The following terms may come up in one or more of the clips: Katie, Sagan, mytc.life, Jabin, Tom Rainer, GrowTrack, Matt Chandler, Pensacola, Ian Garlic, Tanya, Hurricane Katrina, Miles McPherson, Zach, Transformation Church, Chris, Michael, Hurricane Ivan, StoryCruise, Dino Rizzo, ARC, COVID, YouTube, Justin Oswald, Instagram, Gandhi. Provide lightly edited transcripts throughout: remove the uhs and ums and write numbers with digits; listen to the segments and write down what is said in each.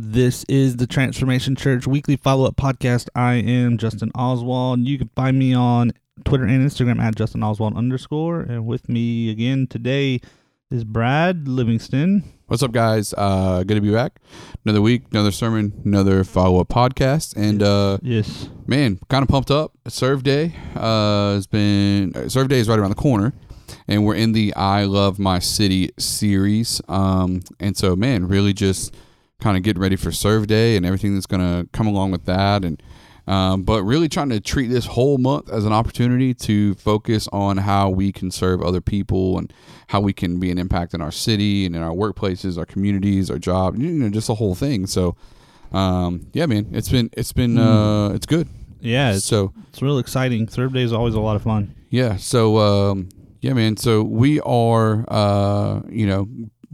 This is the Transformation Church Weekly Follow-Up Podcast. I am Justin Oswald. You can find me on Twitter and Instagram at JustinOswald_. And with me again today is Brad Livingston. What's up, guys? Good to be back. Another week, another sermon, another follow-up podcast. And yes, man, kind of pumped up. Serve Day Serve Day is right around the corner. And we're in the I Love My City series. And so, man, really just kind of getting ready for Serve Day and everything that's going to come along with that. And but really trying to treat this whole month as an opportunity to focus on how we can serve other people and how we can be an impact in our city and in our workplaces, our communities, our job, you know, just the whole thing. So, yeah, man, it's good. Yeah. It's real exciting. Serve Day is always a lot of fun. Yeah. So, yeah, man. So we are,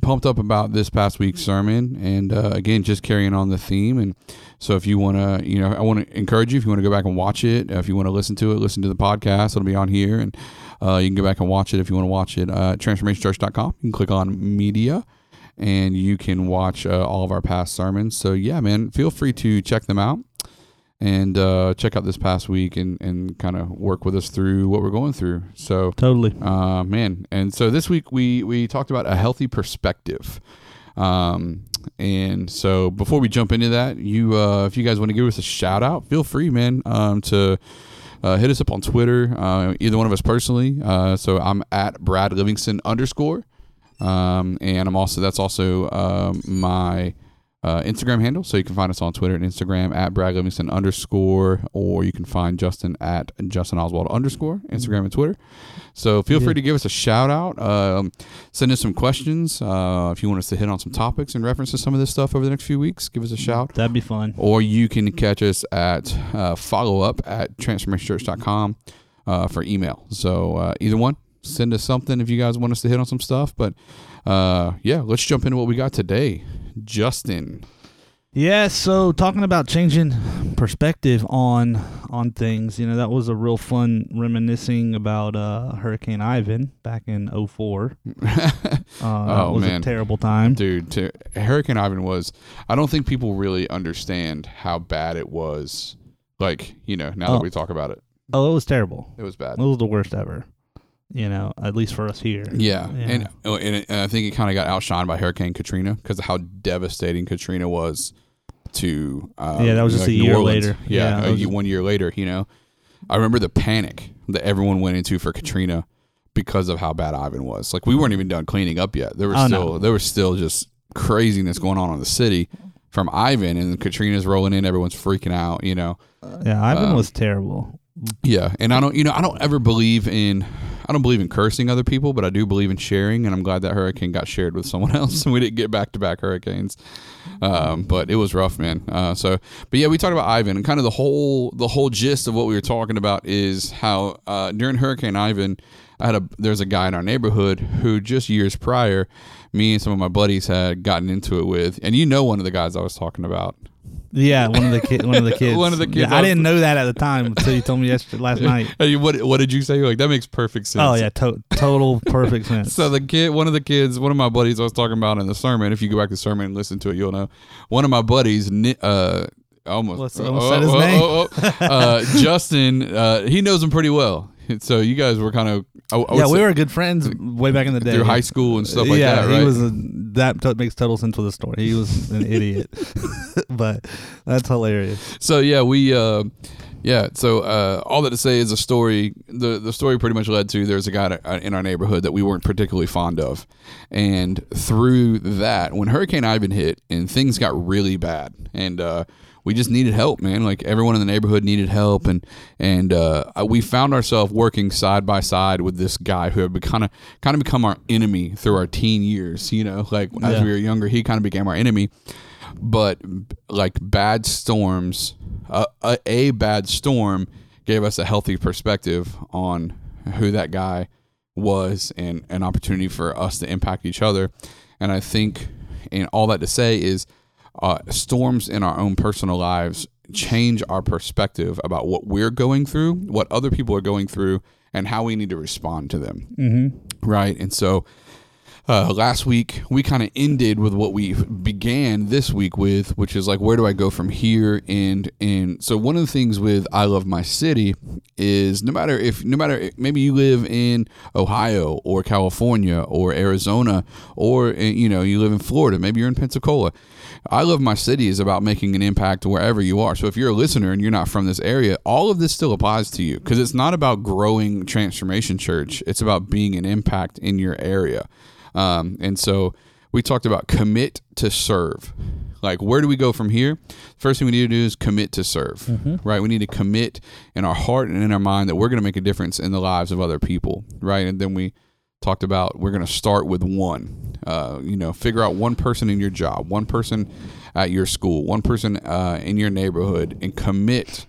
pumped up about this past week's sermon and again just carrying on the theme. And so if you want to, I want to encourage you, if you want to go back and watch it, if you want to listen to the podcast, it'll be on here. And you can go back and watch it if you want to watch it, transformationchurch.com. You can click on media and you can watch all of our past sermons. So yeah, man, feel free to check them out and check out this past week and kind of work with us through what we're going through. So totally, man. And so this week we talked about a healthy perspective. And so before we jump into that, you if you guys want to give us a shout out, feel free, man, to hit us up on Twitter, either one of us personally. So I'm at Brad Livingston _ and I'm also my Instagram handle, so you can find us on Twitter and Instagram at Brad Livingston _ or you can find Justin at Justin Oswald _ Instagram and Twitter. So feel free to give us a shout out, send us some questions if you want us to hit on some topics in reference to some of this stuff over the next few weeks. Give us a shout. That'd be fun. Or you can catch us at followup@transformationchurch.com for email. So either one, send us something if you guys want us to hit on some stuff. But yeah, let's jump into what we got today. Justin. Yeah, so talking about changing perspective on things, that was a real fun reminiscing about Hurricane Ivan back in 2004. That was a terrible time. Dude, Hurricane Ivan I don't think people really understand how bad it was, now that we talk about it. Oh, it was terrible. It was bad. It was the worst ever. At least for us here. Yeah. And I think it kind of got outshined by Hurricane Katrina because of how devastating Katrina was to that was just a year later. Yeah, one year later, I remember the panic that everyone went into for Katrina because of how bad Ivan was. Like, we weren't even done cleaning up yet. There was still just craziness going on in the city from Ivan, and Katrina's rolling in, everyone's freaking out, Yeah, Ivan was terrible. Yeah, and I don't believe in cursing other people, but I do believe in sharing, and I'm glad that hurricane got shared with someone else, and we didn't get back-to-back hurricanes. But it was rough, man. We talked about Ivan, and kind of the whole gist of what we were talking about is how during Hurricane Ivan, there's a guy in our neighborhood who just years prior, me and some of my buddies had gotten into it with, and one of the guys I was talking about. Yeah, one of the kids. One of the kids. Yeah, I didn't know that at the time until you told me last night. What did you say? You're like, that makes perfect sense. Oh yeah, total perfect sense. So one of my buddies I was talking about in the sermon. If you go back to the sermon and listen to it, you'll know. One of my buddies, Justin. He knows him pretty well. So you guys were kind of we were good friends way back in the day through high school and stuff like that. Yeah, right? That makes total sense for the story. He was an idiot, but that's hilarious. So yeah, all that to say is the story pretty much led to there's a guy in our neighborhood that we weren't particularly fond of, and through that, when Hurricane Ivan hit and things got really bad and we just needed help, man. Like, everyone in the neighborhood needed help, and we found ourselves working side by side with this guy who had kind of become our enemy through our teen years. As we were younger, he kind of became our enemy. But like bad storms, a bad storm gave us a healthy perspective on who that guy was and an opportunity for us to impact each other. And I think, and all that to say is, storms in our own personal lives change our perspective about what we're going through, what other people are going through, and how we need to respond to them. Mm-hmm. Right. And so Last week, we kind of ended with what we began this week with, which is like, where do I go from here? And so one of the things with I Love My City is no matter if maybe you live in Ohio or California or Arizona, or, you know, you live in Florida, maybe you're in Pensacola. I Love My City is about making an impact wherever you are. So if you're a listener and you're not from this area, all of this still applies to you, because it's not about growing Transformation Church. It's about being an impact in your area. And so we talked about commit to serve. Like, where do we go from here? First thing we need to do is commit to serve, right? We need to commit in our heart and in our mind that we're going to make a difference in the lives of other people, right? And then we talked about, we're going to start with one, figure out one person in your job, one person at your school, one person in your neighborhood, and commit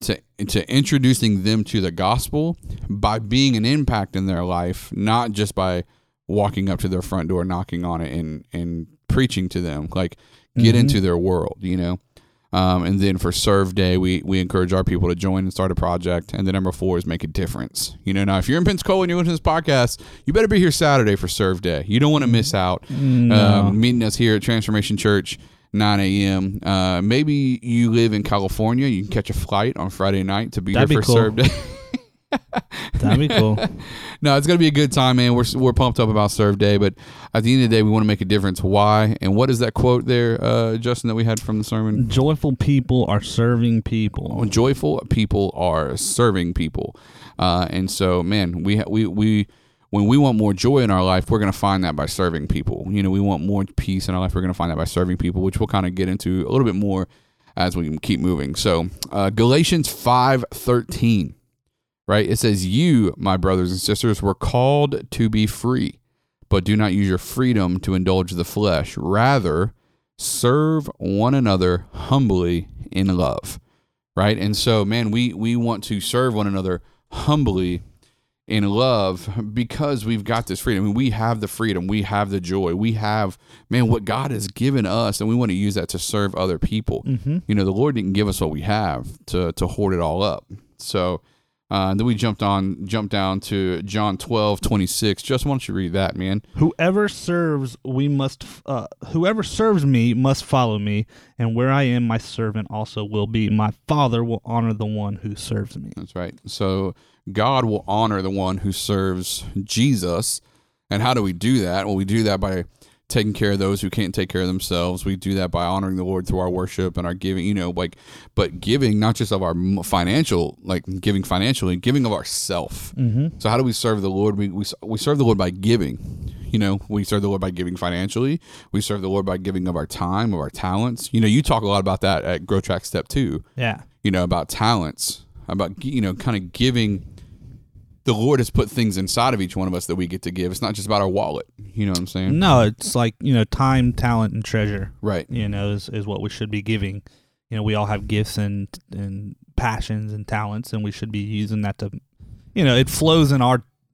to introducing them to the gospel by being an impact in their life, not just by walking up to their front door, knocking on it and preaching to them, like get into their world, you know? And then for Serve Day, we encourage our people to join and start a project. And then number 4 is make a difference. You know, now if you're in Pensacola and you're listening to this podcast, you better be here Saturday for Serve Day. You don't want to miss out. Meeting us here at Transformation Church, 9 a.m. Maybe you live in California. You can catch a flight on Friday night to be here for Serve Day. That'd be cool. No, it's going to be a good time, man. We're pumped up about Serve Day, but at the end of the day, we want to make a difference. Why? And what is that quote there, Justin, that we had from the sermon? Joyful people are serving people. Oh, joyful people are serving people. And so, man, we when we want more joy in our life, we're going to find that by serving people. You know, we want more peace in our life. We're going to find that by serving people, which we'll kind of get into a little bit more as we keep moving. So Galatians 5:13. Right? It says, you, my brothers and sisters, were called to be free, but do not use your freedom to indulge the flesh. Rather, serve one another humbly in love. Right? And so, man, we want to serve one another humbly in love because we've got this freedom. I mean, we have the freedom. We have the joy. We have, man, what God has given us, and we want to use that to serve other people. You know, the Lord didn't give us what we have to hoard it all up. So... then we jumped down to John 12:26. Just why don't you read that, man? Whoever serves me must follow me, and where I am, my servant also will be. My Father will honor the one who serves me. That's right. So God will honor the one who serves Jesus. And how do we do that? Well, we do that by taking care of those who can't take care of themselves. We do that by honoring the Lord through our worship and our giving, you know, like, but giving not just of our financial, like giving financially, giving of ourself. So how do we serve the Lord? We serve the Lord by giving, you know, we serve the Lord by giving financially. We serve the Lord by giving of our time, of our talents. You know, you talk a lot about that at GrowTrack Step 2. Yeah. You know, about talents, about, you know, kind of giving. The Lord has put things inside of each one of us that we get to give. It's not just about our wallet. You know what I'm saying? No, it's like, you know, time, talent, and treasure. Right. You know, is what we should be giving. You know, we all have gifts and passions and talents, and we should be using that to, you know, it flows in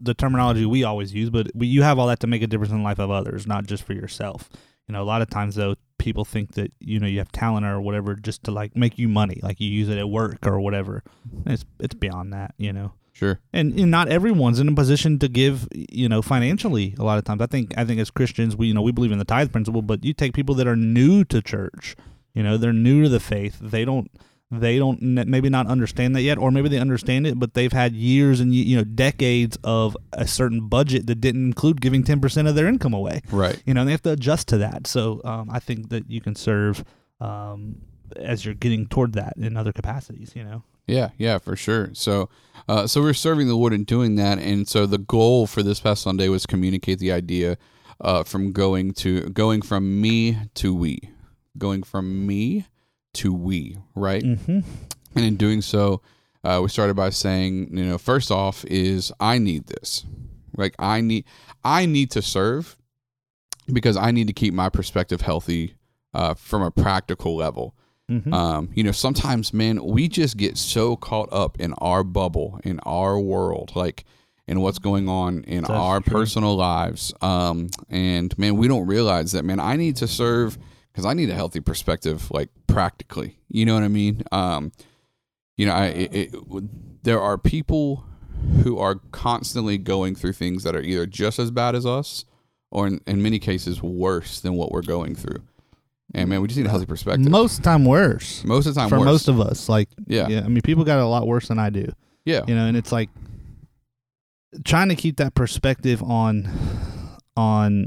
the terminology we always use, but you have all that to make a difference in the life of others, not just for yourself. You know, a lot of times, though, people think that, you know, you have talent or whatever just to, like, make you money. Like, you use it at work or whatever. And it's beyond that, you know. Sure. And not everyone's in a position to give, you know, financially a lot of times. I think as Christians, we believe in the tithe principle, but you take people that are new to church, you know, they're new to the faith. They don't maybe not understand that yet, or maybe they understand it, but they've had years and, you know, decades of a certain budget that didn't include giving 10% of their income away. Right. You know, and they have to adjust to that. So I think that you can serve as you're getting toward that in other capacities, you know. Yeah, for sure. So so we're serving the Lord and doing that. And so the goal for this past Sunday was communicate the idea going from me to we, right? And in doing so, we started by saying, you know, first off is I need this. Like I need to serve because I need to keep my perspective healthy from a practical level. You know, sometimes, man, we just get so caught up in our bubble, in our world, like in what's going on in our personal lives. And man, we don't realize that, man, I need to serve because I need a healthy perspective, like practically, you know what I mean? You know, there are people who are constantly going through things that are either just as bad as us or in many cases worse than what we're going through. And man, we just need a healthy perspective. Most of the time worse. Most of the time worse. For most of us. Like, yeah. I mean, people got it a lot worse than I do. Yeah. You know, and it's like trying to keep that perspective on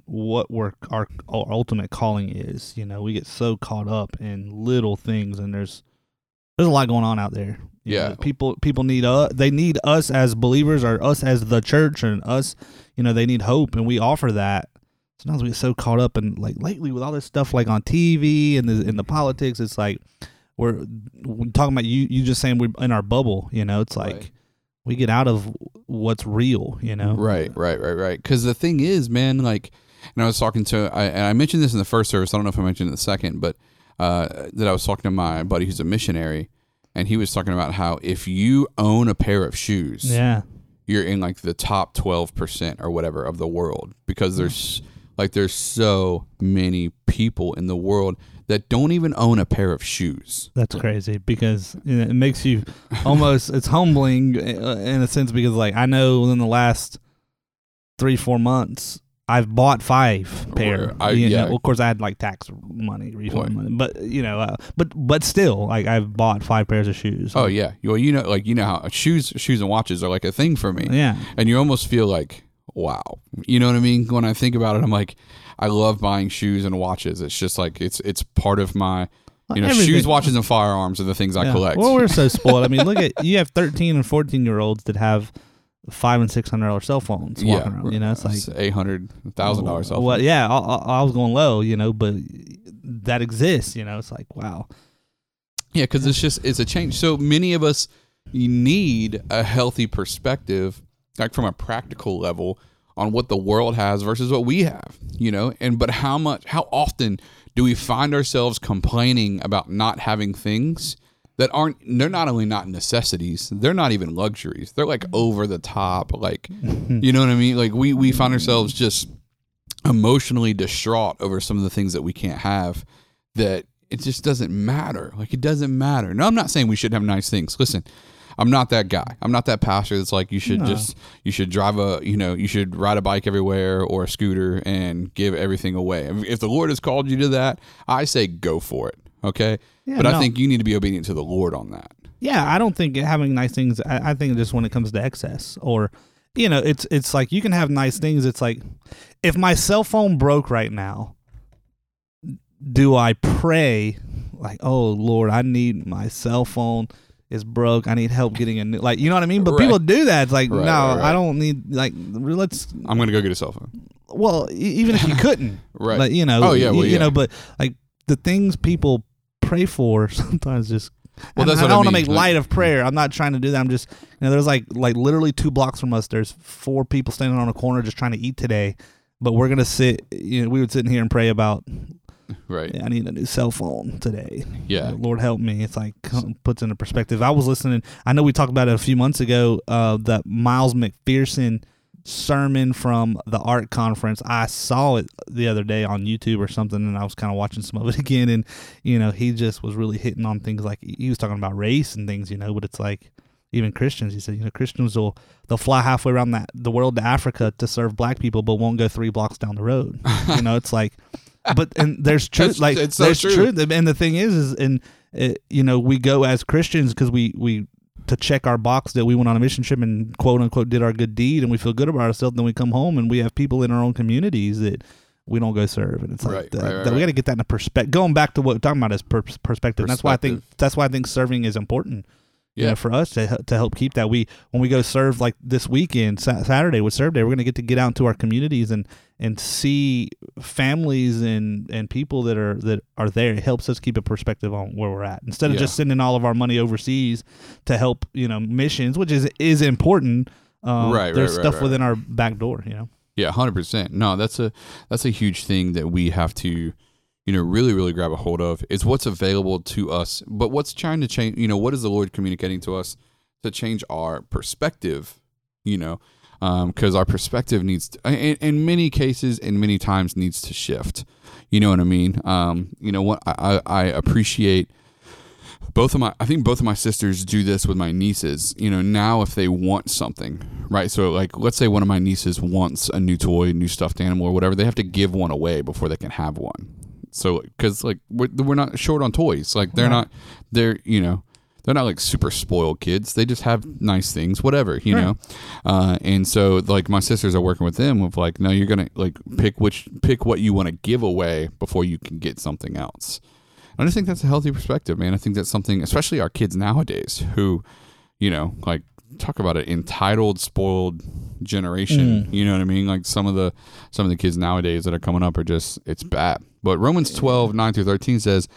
what our ultimate calling is. You know, we get so caught up in little things, and there's a lot going on out there. You know, people need they need us as believers, or us as the church, and us, you know, they need hope, and we offer that. Sometimes we get so caught up in, like, lately with all this stuff like on TV and in the politics, it's like we're talking about you just saying we're in our bubble, you know. It's like we get out of what's real, you know. Right. Because the thing is, man, like, and I was talking to, and I mentioned this in the first service, I don't know if I mentioned it in the second, but that I was talking to my buddy who's a missionary, and he was talking about how if you own a pair of shoes, you're in like the top 12% or whatever of the world, because there's like, there's so many people in the world that don't even own a pair of shoes. That's crazy, because it makes you almost, it's humbling in a sense, because, like, I know within the last 3-4 months, I've bought 5 pairs. Well, of course, I had like tax money, refund money, but you know, but still, like, I've bought 5 pairs of shoes. Oh yeah, well, you know, like, you know how shoes and watches are like a thing for me. Yeah, and you almost feel like, wow, you know what I mean? When I think about it, I'm like, I love buying shoes and watches. It's just like, it's part of my, you know, everything. Shoes, watches, and firearms are the things I collect. Well, we're so spoiled. I mean, look at, you have 13 and 14 year olds that have $500 and $600 cell phones walking around. You know, it's like $800,000 cell phones. Well, yeah, I was going low, you know, but that exists. You know, it's like, wow. Yeah, because it's a change. So many of us need a healthy perspective, like from a practical level, on what the world has versus what we have, you know. And but how often do we find ourselves complaining about not having things that aren't, they're not only not necessities, they're not even luxuries. They're like over the top, like, you know what I mean? Like we find ourselves just emotionally distraught over some of the things that we can't have, that it just doesn't matter. Like, it doesn't matter. No, I'm not saying we should have nice things. Listen, I'm not that guy. I'm not that pastor that's like, you should drive you should ride a bike everywhere or a scooter and give everything away. If the Lord has called you to that, I say go for it. Okay. Yeah, but I think you need to be obedient to the Lord on that. Yeah. I don't think having nice things, I think just when it comes to excess, or, you know, it's like you can have nice things. It's like, if my cell phone broke right now, do I pray like, oh Lord, I need my cell phone. Is broke. I need help getting a new, like, you know what I mean? But people do that. It's like, I don't need, like, I'm going to go get a cell phone. Well, even if you couldn't. Right. Like, you know. Oh, yeah. Well, you know, but, like, the things people pray for sometimes just. Well, that's what I mean. I don't want to make light of prayer. I'm not trying to do that. I'm just, you know, there's like literally 2 blocks from us, there's 4 people standing on a corner just trying to eat today. But we're going to sit, you know, we would sit in here and pray about. Right. Yeah, I need a new cell phone today. Yeah. Lord help me. It's like, puts into perspective. I was listening. I know we talked about it a few months ago, that Miles McPherson sermon from the ARC conference. I saw it the other day on YouTube or something, and I was kind of watching some of it again. And, you know, he just was really hitting on things like, he was talking about race and things, you know, but it's like, even Christians, he said, you know, Christians they'll fly halfway around the world to Africa to serve black people, but won't go 3 blocks down the road. You know, it's like, but and there's truth, like it's so there's truth, and the thing is and you know, we go as Christians because we to check our box that we went on a mission trip and quote unquote did our good deed, and we feel good about ourselves. Then we come home and we have people in our own communities that we don't go serve, and it's like we got to get that in a perspective. Going back to what we're talking about is perspective. And that's why I think serving is important. Yeah, you know, for us to help keep that. When we go serve, like this weekend, Saturday with Serve Day, we're going to get out into our communities and see families and people that are there. It helps us keep a perspective on where we're at, instead of just sending all of our money overseas to help, you know, missions, which is important. There's stuff within our back door, you know. Yeah, 100%. No, that's a huge thing that we have to, you know, really, really grab a hold of, is what's available to us, but what's trying to change, you know, what is the Lord communicating to us to change our perspective, you know, because our perspective needs to, in many cases and many times, needs to shift. You know what I mean? You know what, I appreciate I think both of my sisters do this with my nieces, you know, now if they want something, right? So like, let's say one of my nieces wants a new toy, a new stuffed animal or whatever, they have to give one away before they can have one. So, cause like we're not short on toys. Like they're not, they're, you know, they're not like super spoiled kids. They just have nice things, whatever, you know? And so like my sisters are working with them with like, no, you're going to like pick what you want to give away before you can get something else. I just think that's a healthy perspective, man. I think that's something, especially our kids nowadays who, you know, like talk about an entitled, spoiled generation. You know what I mean? Like some of the kids nowadays that are coming up are just, it's bad. But Romans 12:9-13 says,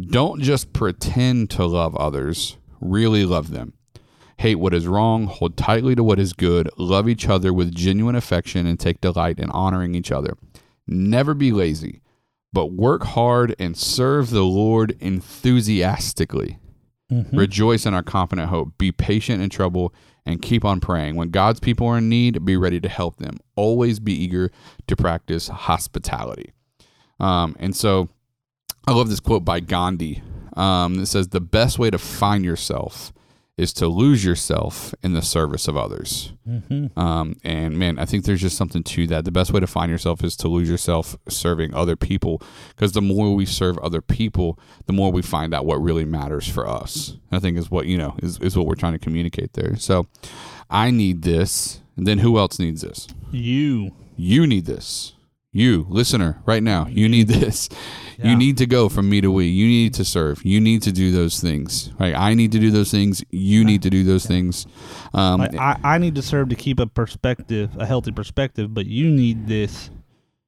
don't just pretend to love others, really love them. Hate what is wrong, hold tightly to what is good, love each other with genuine affection and take delight in honoring each other. Never be lazy, but work hard and serve the Lord enthusiastically. Rejoice in our confident hope. Be patient in trouble and keep on praying. When God's people are in need, be ready to help them. Always be eager to practice hospitality. And so I love this quote by Gandhi. It says, the best way to find yourself is to lose yourself in the service of others. And man, I think there's just something to that. The best way to find yourself is to lose yourself serving other people, because the more we serve other people, the more we find out what really matters for us. I think is what, you know, is what we're trying to communicate there. So I need this. And then who else needs this? You need this. You, listener, right now, you need this. Yeah. You need to go from me to we. You need to serve. You need to do those things. Right? I need to do those things. You need to do those things. I need to serve to keep a healthy perspective, but you need this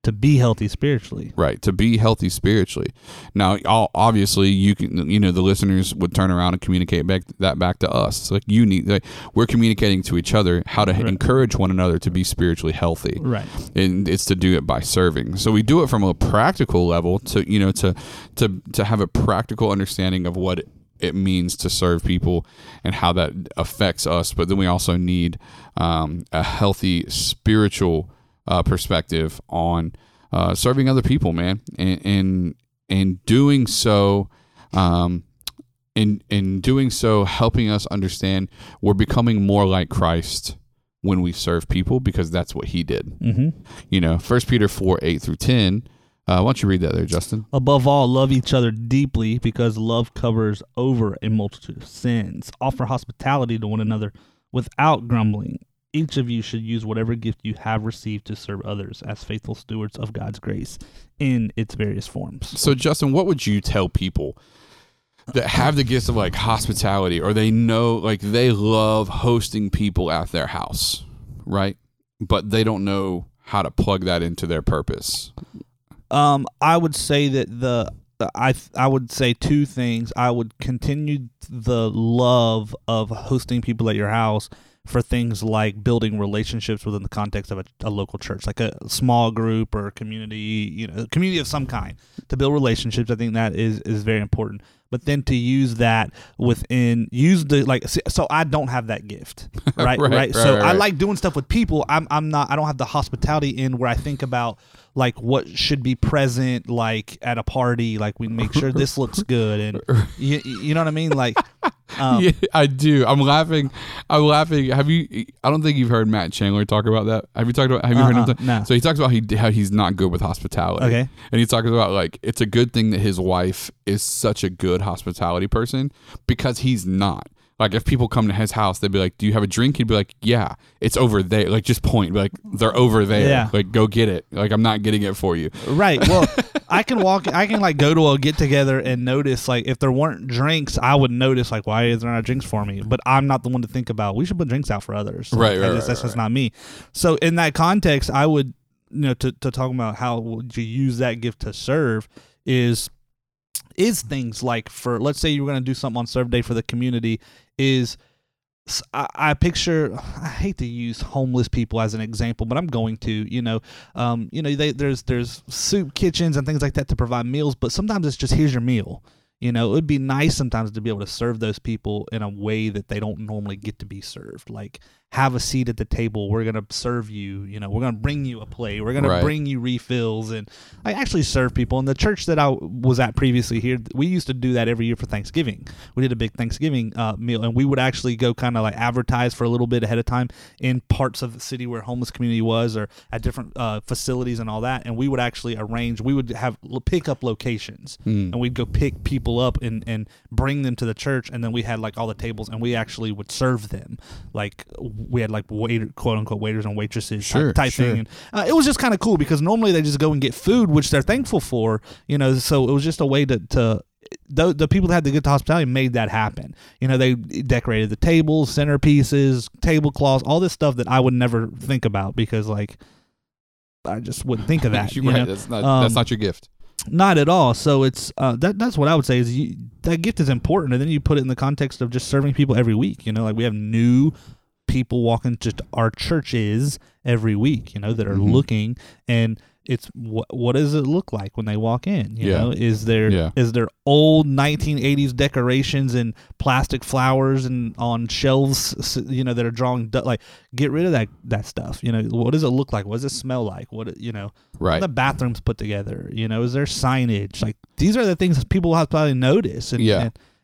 to be healthy spiritually. Right, to be healthy spiritually. Now, obviously, you can, you know, the listeners would turn around and communicate back to us. It's like you need, like, we're communicating to each other how to encourage one another to be spiritually healthy. Right, and it's to do it by serving. So we do it from a practical level to, you know, to have a practical understanding of what it means to serve people and how that affects us. But then we also need a healthy spiritual perspective on serving other people, man, and doing so, in doing so, helping us understand we're becoming more like Christ when we serve people, because that's what he did. You know, 1 Peter 4:8-10. Why don't you read that there, Justin? Above all, love each other deeply, because love covers over a multitude of sins. Offer hospitality to one another without grumbling. Each of you should use whatever gift you have received to serve others as faithful stewards of God's grace in its various forms. So, Justin, what would you tell people that have the gifts of like hospitality, or they know, like they love hosting people at their house, right? But they don't know how to plug that into their purpose? I would say that I would say two things. I would continue the love of hosting people at your house for things like building relationships within the context of a local church, like a small group or community, you know, community of some kind, to build relationships. I think that is very important. But then to use that so I don't have that gift, right? right. So I like doing stuff with people. I don't have the hospitality in where I think about like what should be present, like at a party, like we make sure this looks good, and you know what I mean, like. Yeah, I do. I'm laughing. I don't think you've heard Matt Chandler talk about that. Have you heard him? No. So he talks about how he's not good with hospitality. Okay. And he talks about like, it's a good thing that his wife is such a good hospitality person, because he's not. Like if people come to his house, they'd be like, do you have a drink? He'd be like, yeah, it's over there. Like just point, like they're over there. Yeah. Like go get it. Like I'm not getting it for you. Right. Well, I can like go to a get together and notice like if there weren't drinks, I would notice like, why is there not drinks for me? But I'm not the one to think about, we should put drinks out for others. Like, that's just not me. So in that context, I would, you know, to talk about how would you use that gift to serve is things like, for let's say you were going to do something on Serve Day for the community, I hate to use homeless people as an example, but I'm going to, there's soup kitchens and things like that to provide meals, but sometimes it's just, here's your meal. You know, it would be nice sometimes to be able to serve those people in a way that they don't normally get to be served. Like have a seat at the table. We're going to serve you. You know, we're going to bring you a plate. We're going to bring you refills. And I actually serve people. And the church that I was at previously here, we used to do that every year for Thanksgiving. We did a big Thanksgiving meal, and we would actually go kind of like advertise for a little bit ahead of time in parts of the city where homeless community was, or at different facilities and all that. And we would actually arrange, we would have pickup locations, and we'd go pick people up and bring them to the church. And then we had like all the tables, and we actually would serve them. Like, we had like quote unquote waiters and waitresses type thing. And, it was just kind of cool because normally they just go and get food, which they're thankful for, you know. So it was just a way to the people that had the good hospitality made that happen. You know, they decorated the tables, centerpieces, tablecloths, all this stuff that I would never think about because like I just wouldn't think of that. You know? That's not your gift. Not at all. So it's that's what I would say is that gift is important, and then you put it in the context of just serving people every week. You know, like we have new people walking to our churches every week, you know, that are looking, and it's what does it look like when they walk in? You know, is there old 1980s decorations and plastic flowers and on shelves, you know, that are drawing, like, get rid of that stuff. You know, what does it look like? What does it smell like? What, you know, the bathrooms put together, you know, is there signage? Like, these are the things that people have probably noticed.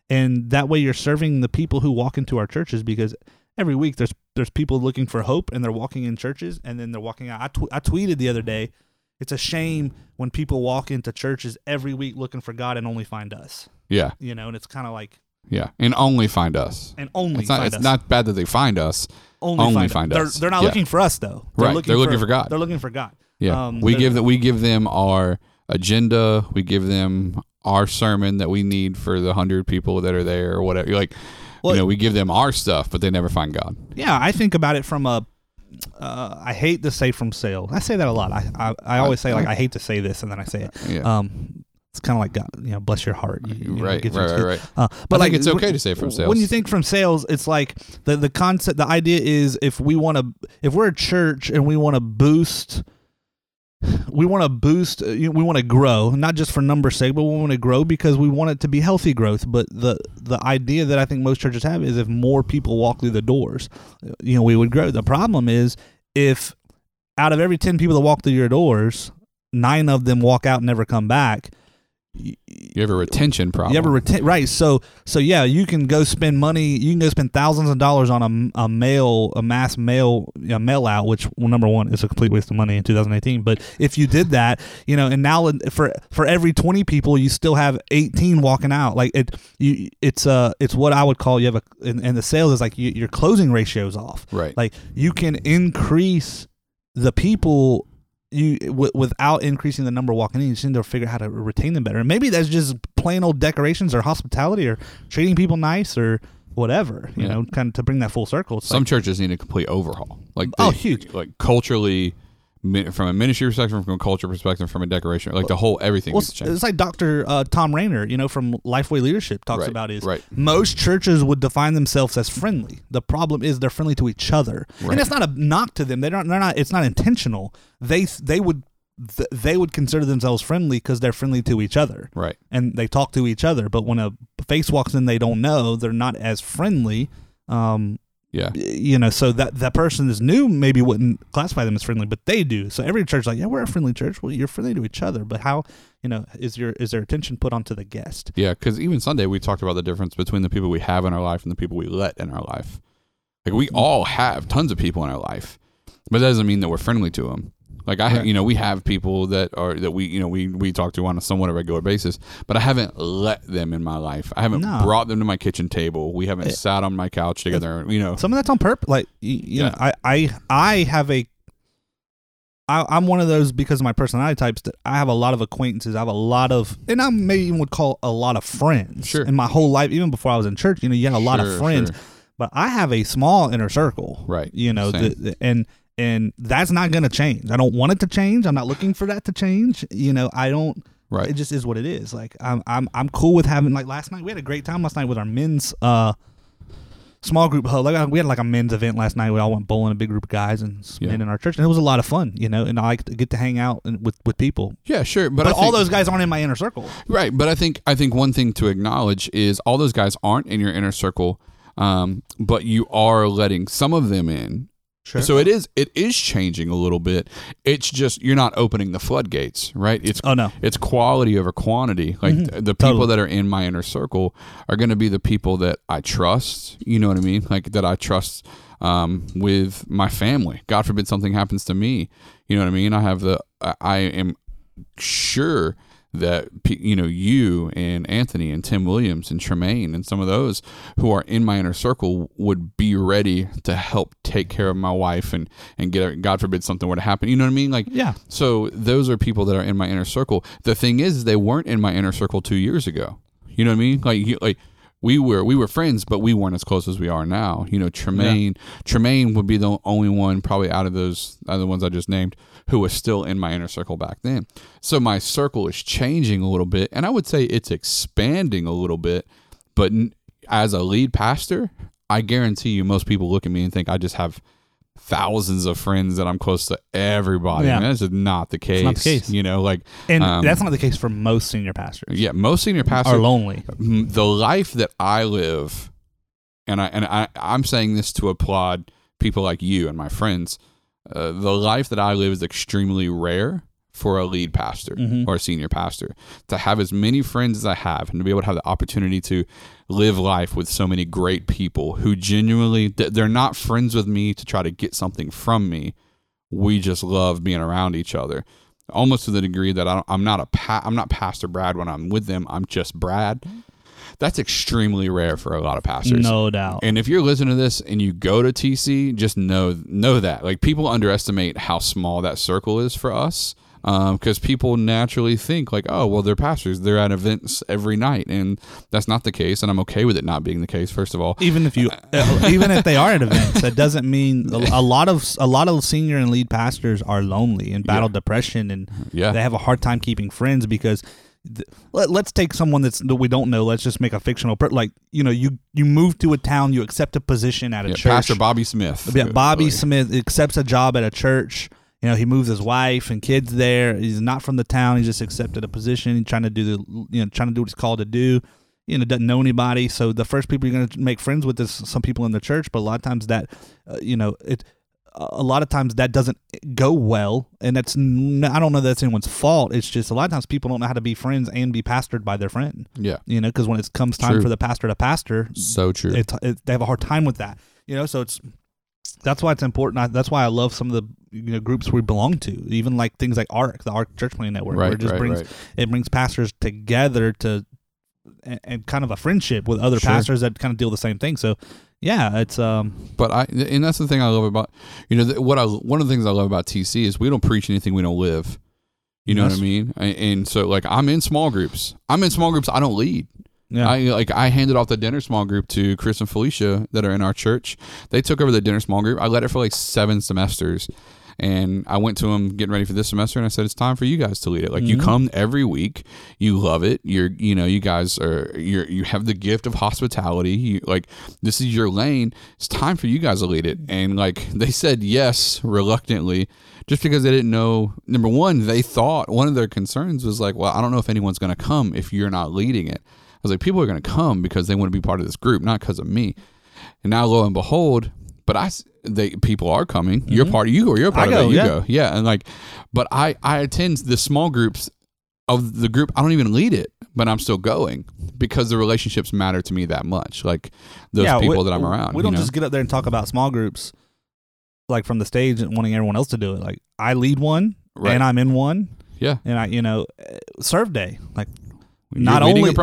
And that way you're serving the people who walk into our churches, because every week there's people looking for hope, and they're walking in churches, and then they're walking out. I tweeted the other day, it's a shame when people walk into churches every week looking for God and only find us. Yeah. You know, and it's kind of like. Yeah, and only find us. And only it's not, find it's us. It's not bad that they find us. Only find us. They're not looking for us, though. They're looking for God. They're looking for God. Yeah. We give them our agenda. We give them our sermon that we need for the 100 people that are there or whatever. You're like, you know, we give them our stuff, but they never find God. Yeah, I think about it from a. I hate to say from sales. I say that a lot. I always say like I hate to say this, and then I say it. Yeah. It's kind of like God, you know, bless your heart. You know, right. But I think it's okay to say from sales. When you think from sales, it's like the concept, the idea is if we're a church and we want to boost. We want to grow, not just for numbers' sake, but we want to grow because we want it to be healthy growth. But the idea that I think most churches have is if more people walk through the doors, you know, we would grow. The problem is if out of every 10 people that walk through your doors, 9 of them walk out and never come back. You have a retention problem. Right. So yeah, you can go spend money. You can go spend thousands of dollars on a mass mail out, which, well, number one is a complete waste of money in 2018. But if you did that, you know, and now for every 20 people, you still have 18 walking out. Like it's what I would call, you have and the sales is like your closing ratio's off. Right. Like you can increase the people. Without increasing the number walking in, you just need to figure out how to retain them better. And maybe that's just plain old decorations or hospitality or treating people nice or whatever, you know, kind of to bring that full circle. It's some churches need a complete overhaul. Like huge. Like culturally, from a ministry perspective, from a culture perspective, from a decoration, like the whole everything needs to change. It's like Dr. Tom Rainer, you know, from Lifeway Leadership talks about most churches would define themselves as friendly. The problem is they're friendly to each other, and it's not a knock to them. They're not. It's not intentional. They would consider themselves friendly because they're friendly to each other, right? And they talk to each other. But when a face walks in, they don't know. They're not as friendly. Yeah, you know, so that person is new, maybe wouldn't classify them as friendly, but they do. So every church, like, yeah, we're a friendly church. Well, you're friendly to each other, but how, you know, is there attention put onto the guest? Yeah, because even Sunday we talked about the difference between the people we have in our life and the people we let in our life. Like we all have tons of people in our life, but that doesn't mean that we're friendly to them. Like you know, we have people that we talk to on a somewhat regular basis, but I haven't let them in my life. I haven't brought them to my kitchen table. We haven't sat on my couch together. You know, some of that's on purpose. Like you know, I'm one of those because of my personality types that I have a lot of acquaintances. I have a lot of, and I maybe even would call a lot of friends. Sure. In my whole life, even before I was in church, you know, you had a lot of friends, but I have a small inner circle. Right. You know, and that's not going to change. I don't want it to change. I'm not looking for that to change. You know, I don't. Right. It just is what it is. Like I'm cool with having, like, last night we had a great time last night with our men's small group hug. Like we had like a men's event last night. We all went bowling, a big group of guys and men in our church, and it was a lot of fun. You know, and I like to get to hang out with people. Yeah, sure. But all those guys aren't in my inner circle. Right. But I think one thing to acknowledge is all those guys aren't in your inner circle But you are letting some of them in. Sure. So it is changing a little bit. It's just you're not opening the floodgates, right? It's quality over quantity. Like the people that are in my inner circle are going to be the people that I trust. You know what I mean? Like that I trust with my family. God forbid something happens to me. You know what I mean? I am sure that, you know, you and Anthony and Tim Williams and Tremaine and some of those who are in my inner circle would be ready to help take care of my wife and get her, God forbid something were to happen. You know what I mean? Like, yeah. So those are people that are in my inner circle. The thing is, they weren't in my inner circle 2 years ago. You know what I mean? Like we were friends, but we weren't as close as we are now. You know, Tremaine would be the only one probably out of those other ones I just named who was still in my inner circle back then. So my circle is changing a little bit, and I would say it's expanding a little bit, but as a lead pastor, I guarantee you most people look at me and think I just have thousands of friends that I'm close to everybody. Yeah. I mean, that's just not the case. It's not the case. You know, like, and that's not the case for most senior pastors. Yeah, most senior pastors are lonely. The life that I live, and I'm saying this to applaud people like you and my friends, the life that I live is extremely rare for a lead pastor or a senior pastor. To have as many friends as I have and to be able to have the opportunity to live life with so many great people who genuinely, they're not friends with me to try to get something from me. We just love being around each other, almost to the degree that I'm not Pastor Brad when I'm with them. I'm just Brad. That's extremely rare for a lot of pastors. No doubt. And if you're listening to this and you go to TC, just know that. Like, people underestimate how small that circle is for us, because people naturally think like, oh, well, they're pastors. They're at events every night. And that's not the case. And I'm okay with it not being the case, first of all. Even if they are at events, that doesn't mean a lot of senior and lead pastors are lonely and battle depression. And they have a hard time keeping friends because... Let's take someone that we don't know. Let's just make a fictional person. Like, you know, you move to a town, you accept a position at a church. Pastor Bobby Smith. Yeah, Bobby Smith accepts a job at a church. You know, he moves his wife and kids there. He's not from the town. He just accepted a position. He's trying to do what he's called to do. You know, doesn't know anybody. So the first people you're going to make friends with is some people in the church. But a lot of times that, a lot of times that doesn't go well, and I don't know that's anyone's fault. It's just a lot of times people don't know how to be friends and be pastored by their friend. Yeah, you know, because when it comes time for the pastor to pastor, so true, they have a hard time with that. You know, so that's why it's important. That's why I love some of the groups we belong to, even like things like ARC, the ARC Church Planning Network, where it brings pastors together to and kind of a friendship with other pastors that kind of deal the same thing. So. Yeah, it's But and that's the thing I love about, one of the things I love about TC is we don't preach anything we don't live. You know what I mean? And so, like, I'm in small groups. I don't lead. Yeah. I handed off the dinner small group to Chris and Felicia that are in our church. They took over the dinner small group. I led it for like 7 semesters. And I went to them getting ready for this semester, and I said, it's time for you guys to lead it. Like, you come every week, you love it. You have the gift of hospitality. This is your lane. It's time for you guys to lead it. And like, they said yes, reluctantly, just because they didn't know. Number one, they thought one of their concerns was like, well, I don't know if anyone's going to come if you're not leading it. I was like, people are going to come because they want to be part of this group, not because of me. And now lo and behold, people are coming. You're part of you, or you're part of it. You go. Yeah. And but I attend the small groups of the group. I don't even lead it, but I'm still going because the relationships matter to me that much. Like those people that I'm around. We don't just get up there and talk about small groups like from the stage and wanting everyone else to do it. Like, I lead one and I'm in one. Yeah. And I serve day, like, not only do we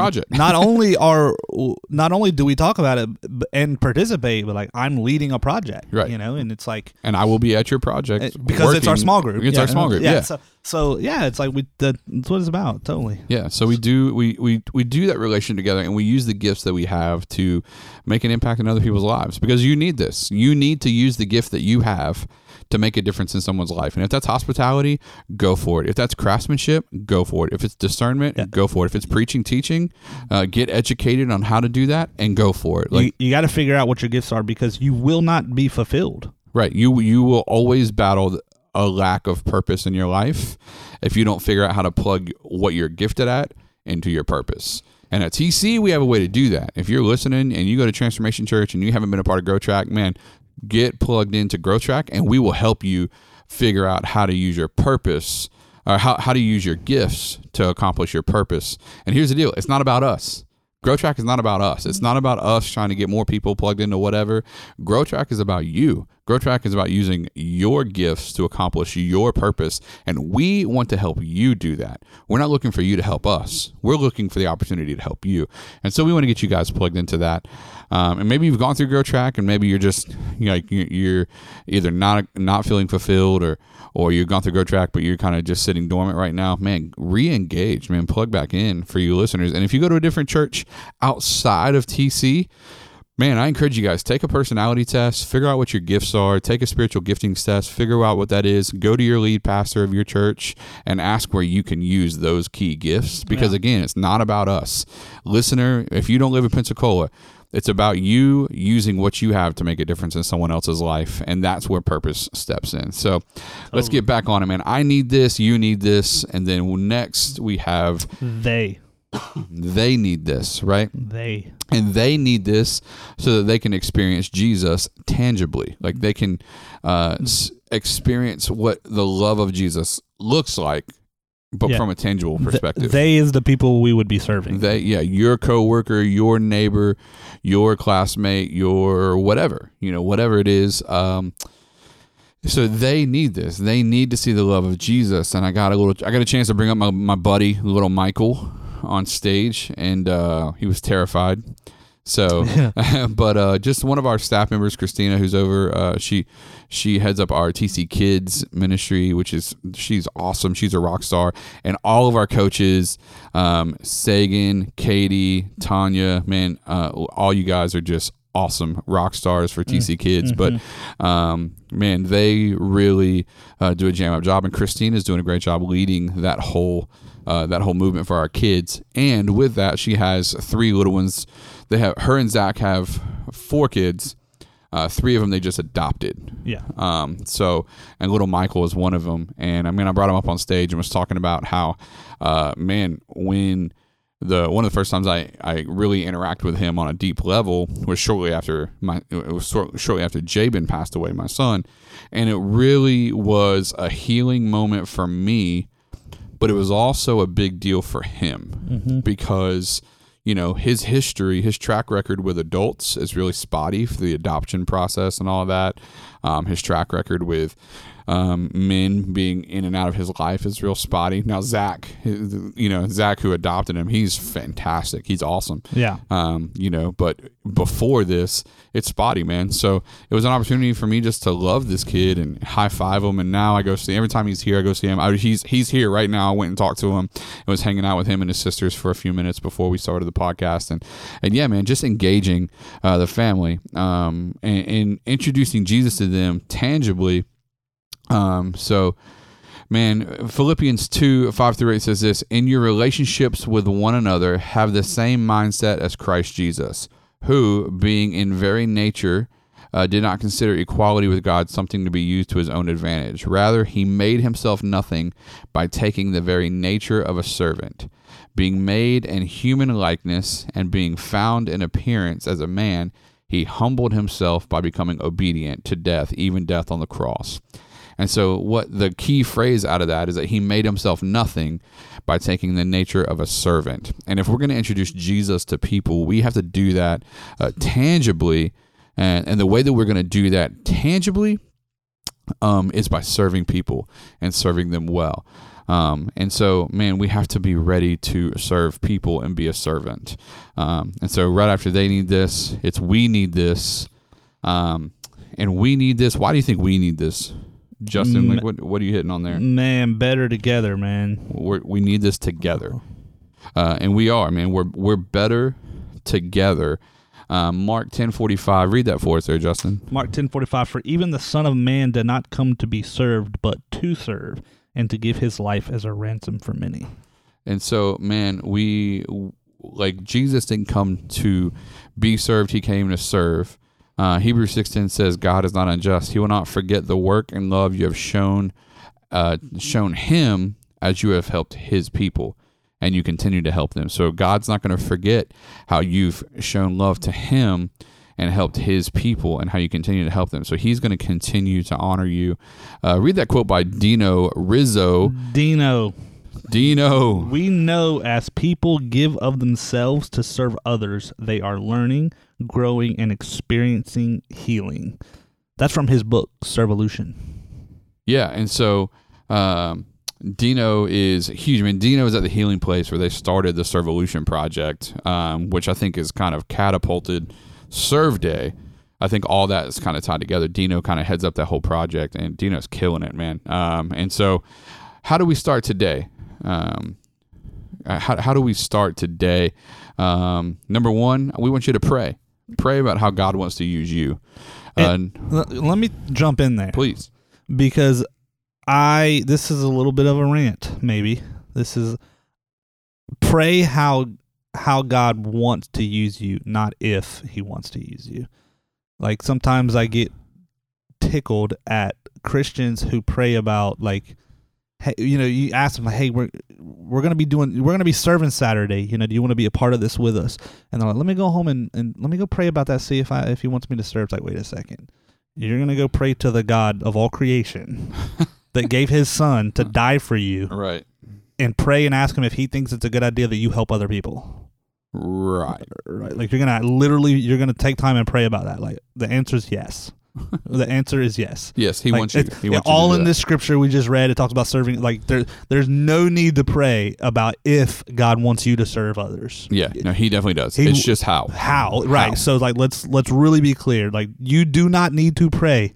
talk about it and participate, but like, I'm leading a project, right? You know, and it's like, and I will be at your project because it's our small group. It's our small group. Yeah. So it's like that's what it's about. Totally. Yeah. So we do that relation together, and we use the gifts that we have to make an impact in other people's lives, because you need this. You need to use the gift that you have to make a difference in someone's life. And if that's hospitality, go for it. If that's craftsmanship, go for it. If it's discernment, go for it. If it's preaching, teaching, get educated on how to do that and go for it. Like, you got to figure out what your gifts are, because you will not be fulfilled. Right. You will always battle a lack of purpose in your life if you don't figure out how to plug what you're gifted at into your purpose. And at TC, we have a way to do that. If you're listening and you go to Transformation Church and you haven't been a part of GrowTrack, man, get plugged into GrowTrack and we will help you figure out how to use your purpose or how to use your gifts to accomplish your purpose. And here's the deal. It's not about us. GrowTrack is not about us. It's not about us trying to get more people plugged into whatever. GrowTrack is about you. GrowTrack is about using your gifts to accomplish your purpose. And we want to help you do that. We're not looking for you to help us. We're looking for the opportunity to help you. And so we want to get you guys plugged into that. And maybe you've gone through GrowTrack and maybe you're just, you know, you're either not feeling fulfilled or you've gone through GrowTrack, but you're kind of just sitting dormant right now. Man, re-engage, man, plug back in for you listeners. And if you go to a different church outside of TC, man, I encourage you guys, take a personality test, figure out what your gifts are, take a spiritual gifting test, figure out what that is, go to your lead pastor of your church and ask where you can use those key gifts. Because again, it's not about us. Listener, if you don't live in Pensacola, it's about you using what you have to make a difference in someone else's life. And that's where purpose steps in. So let's get back on it, man. I need this. You need this. And then next we have they need this, right? And they need this so that they can experience Jesus tangibly. Like they can experience what the love of Jesus looks like, but from a tangible perspective. They is the people we would be serving. They, your coworker, your neighbor, your classmate, your whatever, you know, whatever it is. So they need this. They need to see the love of Jesus. And I got a chance to bring up my buddy, little Michael, on stage, and he was terrified. So, but just one of our staff members, Christina, who's over, she heads up our TC Kids ministry, which is, she's awesome. She's a rock star. And all of our coaches, Sagan, Katie, Tanya, man, all you guys are just awesome rock stars for TC Kids. But man, they really do a jam up job, and Christina is doing a great job leading that whole movement for our kids. And with that, she has three little ones. They have, her and Zach have four kids. Three of them they just adopted. So, and little Michael is one of them. And I mean, I brought him up on stage and was talking about how, man, when one of the first times I really interact with him on a deep level was shortly after Jabin passed away, my son, and it really was a healing moment for me, but it was also a big deal for him because, you know, his history, his track record with adults is really spotty for the adoption process and all that. His track record with men being in and out of his life is real spotty. Now, Zach, who adopted him, he's fantastic. He's awesome. You know, but before this, it's spotty, man. So it was an opportunity for me just to love this kid and high five him. And now I go see, every time he's here, I go see him. He's here right now. I went and talked to him. I was hanging out with him and his sisters for a few minutes before we started the podcast. And yeah, man, just engaging the family and introducing Jesus to them tangibly. So, man, Philippians 2:5-8 says this: in your relationships with one another, have the same mindset as Christ Jesus, who, being in very nature, did not consider equality with God something to be used to his own advantage. Rather, he made himself nothing by taking the very nature of a servant. Being made in human likeness and being found in appearance as a man, he humbled himself by becoming obedient to death, even death on the cross. And so what the key phrase out of that is that he made himself nothing by taking the nature of a servant. And if we're going to introduce Jesus to people, we have to do that tangibly. And the way that we're going to do that tangibly is by serving people and serving them well. And so, man, we have to be ready to serve people and be a servant. And so right after they need this, it's we need this. And we need this. Why do you think we need this? Justin, like, what are you hitting on there? Man, better together, man. We need this together. And we are, man. We're better together. Mark 10:45. Read that for us there, Justin. Mark 10:45. For even the Son of Man did not come to be served, but to serve and to give his life as a ransom for many. And so, man, Jesus didn't come to be served. He came to serve. Hebrews 6:10 says, God is not unjust. He will not forget the work and love you have shown him as you have helped his people. and you continue to help them. So God's not going to forget how you've shown love to him and helped his people and how you continue to help them. So he's going to continue to honor you. Read that quote by Dino Rizzo. Dino. We know as people give of themselves to serve others, they are learning, growing, and experiencing healing. That's from his book, Servolution. Yeah, and so Dino is huge. I mean, Dino is at the healing place where they started the Servolution project, which I think is kind of catapulted Serve Day. I think all that is kind of tied together. Dino kind of heads up that whole project, and Dino's killing it, man. And so how do we start today? How do we start today? Number one, we want you to pray. Pray about how God wants to use you. Let me jump in there, please, because this is a little bit of a rant. Maybe this is pray how God wants to use you, not if He wants to use you. Like sometimes I get tickled at Christians who pray about like, hey, you know, you ask them, hey, we're gonna be serving Saturday. You know, do you want to be a part of this with us? And they're like, let me go home and let me go pray about that. See if He wants me to serve. It's like, wait a second, you're gonna go pray to the God of all creation that gave His Son to die for you, right? And pray and ask Him if He thinks it's a good idea that you help other people, right? Like you're gonna take time and pray about that. Like the answer is yes. The answer is yes. Yes, He wants you. He wants all you to do in that. This scripture we just read, it talks about serving. Like there's no need to pray about if God wants you to serve others. Yeah, no, He definitely does. It's just how. How, right? How. So like, let's really be clear. Like, you do not need to pray.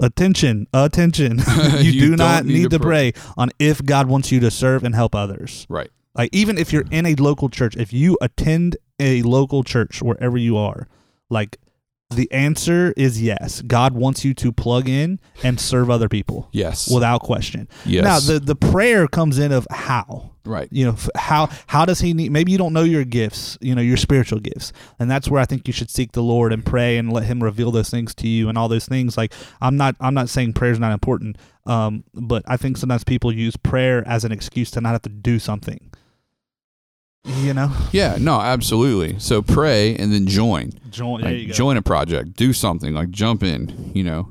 Attention. You do not need to pray on if God wants you to serve and help others. Right. Like even if you're in a local church, if you attend a local church wherever you are, like. The answer is yes. God wants you to plug in and serve other people. Yes. Without question. Yes. Now, the prayer comes in of how. Right. You know, how does He need? Maybe you don't know your gifts, you know, your spiritual gifts. And that's where I think you should seek the Lord and pray and let Him reveal those things to you and all those things. Like, I'm not saying prayer is not important, but I think sometimes people use prayer as an excuse to not have to do something. You know? Yeah, no, absolutely. So pray and then join. Like, there you go. Join a project. Do something. Like jump in, you know.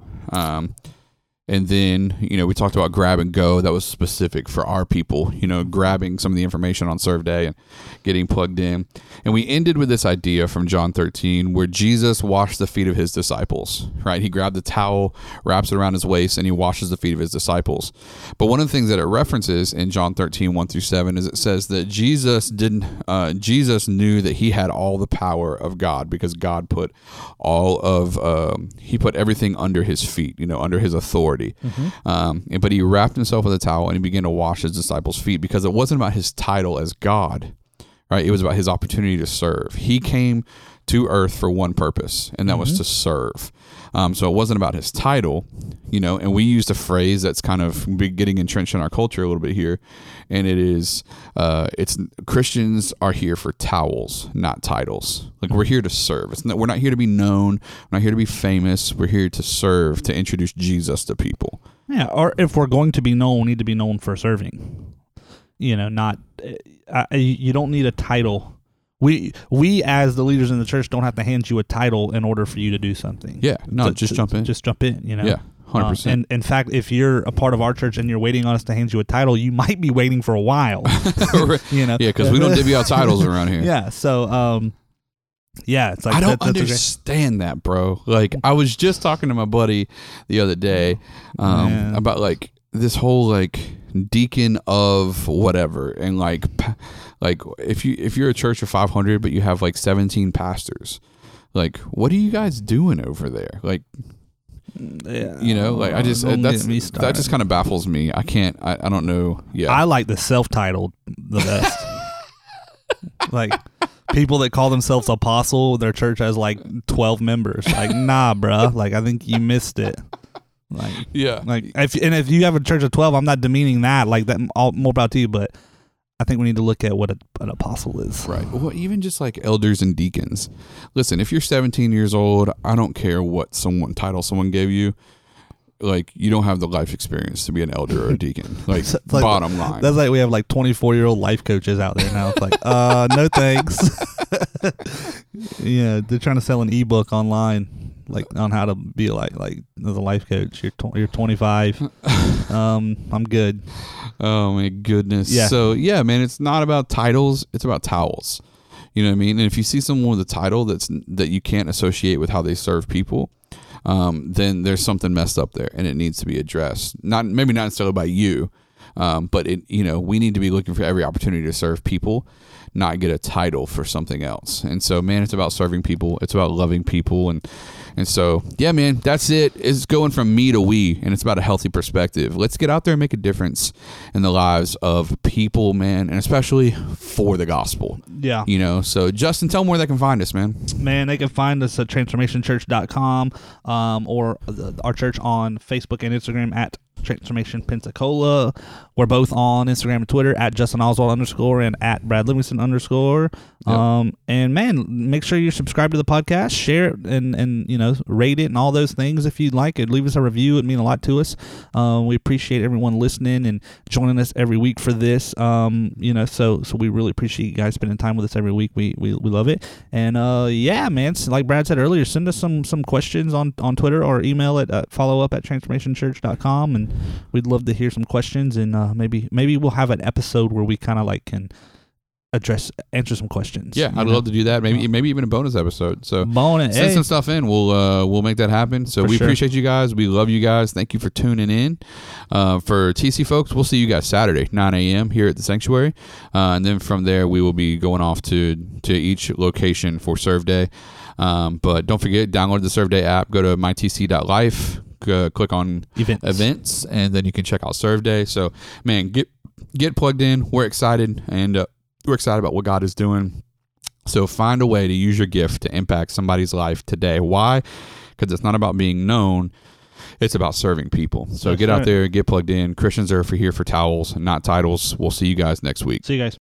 And then, you know, we talked about grab and go. That was specific for our people, you know, grabbing some of the information on Serve Day and getting plugged in. And we ended with this idea from John 13 where Jesus washed the feet of His disciples, right? He grabbed the towel, wraps it around His waist, and He washes the feet of His disciples. But one of the things that it references in John 13, 1-7 is it says that Jesus knew that He had all the power of God because God put He put everything under His feet, you know, under His authority. Mm-hmm. But He wrapped Himself with a towel and He began to wash His disciples' feet because it wasn't about His title as God, right? It was about His opportunity to serve. He came to earth for one purpose, and that mm-hmm. was to serve. So it wasn't about His title, you know, and we used a phrase that's kind of getting entrenched in our culture a little bit here. And it is, it's Christians are here for towels, not titles. Like we're here to serve. We're not here to be known. We're not here to be famous. We're here to serve, to introduce Jesus to people. Yeah. Or if we're going to be known, we need to be known for serving, you know, not, you don't need a title. We as the leaders in the church don't have to hand you a title in order for you to do something. Yeah, no, just jump in. Just jump in, you know. Yeah, 100%. And in fact, if you're a part of our church and you're waiting on us to hand you a title, you might be waiting for a while. You know. Yeah, because we don't divvy out titles around here. Yeah, so yeah, it's like I don't understand that, bro. Like I was just talking to my buddy the other day about like this whole like deacon of whatever and like if you're a church of 500 but you have like 17 pastors, like what are you guys doing over there? Like yeah, you know, like I just that just kind of baffles me. I can't I don't know. Yeah, I like the self-titled the best. Like people that call themselves apostle, their church has like 12 members. Like nah, bruh, like I think you missed it. Like yeah, like if you have a church of 12, I'm not demeaning that. Like that, all more proud to you. But I think we need to look at what an apostle is. Right. Well, even just like elders and deacons. Listen, if you're 17 years old, I don't care what someone title someone gave you. like, you don't have the life experience to be an elder or a deacon. Like, bottom line. That's like, we have like 24-year-old life coaches out there now. It's like, no thanks. Yeah, they're trying to sell an ebook online, like on how to be like as a life coach. You're 25. I'm good. Oh my goodness. Yeah. So yeah, man, it's not about titles. It's about towels. You know what I mean? And if you see someone with a title that you can't associate with how they serve people, then there's something messed up there, and it needs to be addressed. Not maybe not necessarily by you, but it, you know, we need to be looking for every opportunity to serve people, not get a title for something else. And so, man, it's about serving people. It's about loving people, and so yeah, man, that's it. It's going from me to we, and it's about a healthy perspective. Let's get out there and make a difference in the lives of people, man, and especially for the gospel. Yeah, you know. So, Justin, tell them where they can find us, man. Man, they can find us at transformationchurch.com, or our church on Facebook and Instagram at Transformation Pensacola. We're both on Instagram and Twitter at Justin Oswald _ and at Brad Livingston _ Yep. And man, make sure you subscribe to the podcast, share it, and you know, rate it and all those things if you'd like it. Leave us a review. It'd mean a lot to us. We appreciate everyone listening and joining us every week for this. You know, so we really appreciate you guys spending time with us every week. We love it. And yeah, man, like Brad said earlier, send us some questions on Twitter or email at followup@transformationchurch.com, and we'd love to hear some questions, and maybe we'll have an episode where we kind of like can answer some questions. Yeah, I'd love to do that. Maybe even a bonus episode. So send some stuff in. We'll make that happen. So we appreciate you guys. We love you guys. Thank you for tuning in. For TC folks, we'll see you guys Saturday 9 a.m. here at the sanctuary, and then from there we will be going off to each location for Serve Day. But don't forget, download the Serve Day app. Go to mytc.life. Click on events, and then you can check out Serve Day. So, man, get plugged in. We're excited, and we're excited about what God is doing. So find a way to use your gift to impact somebody's life today. Why? Because it's not about being known. It's about serving people. So that's get out there, get plugged in. Christians are here for towels, not titles. We'll see you guys next week. See you guys.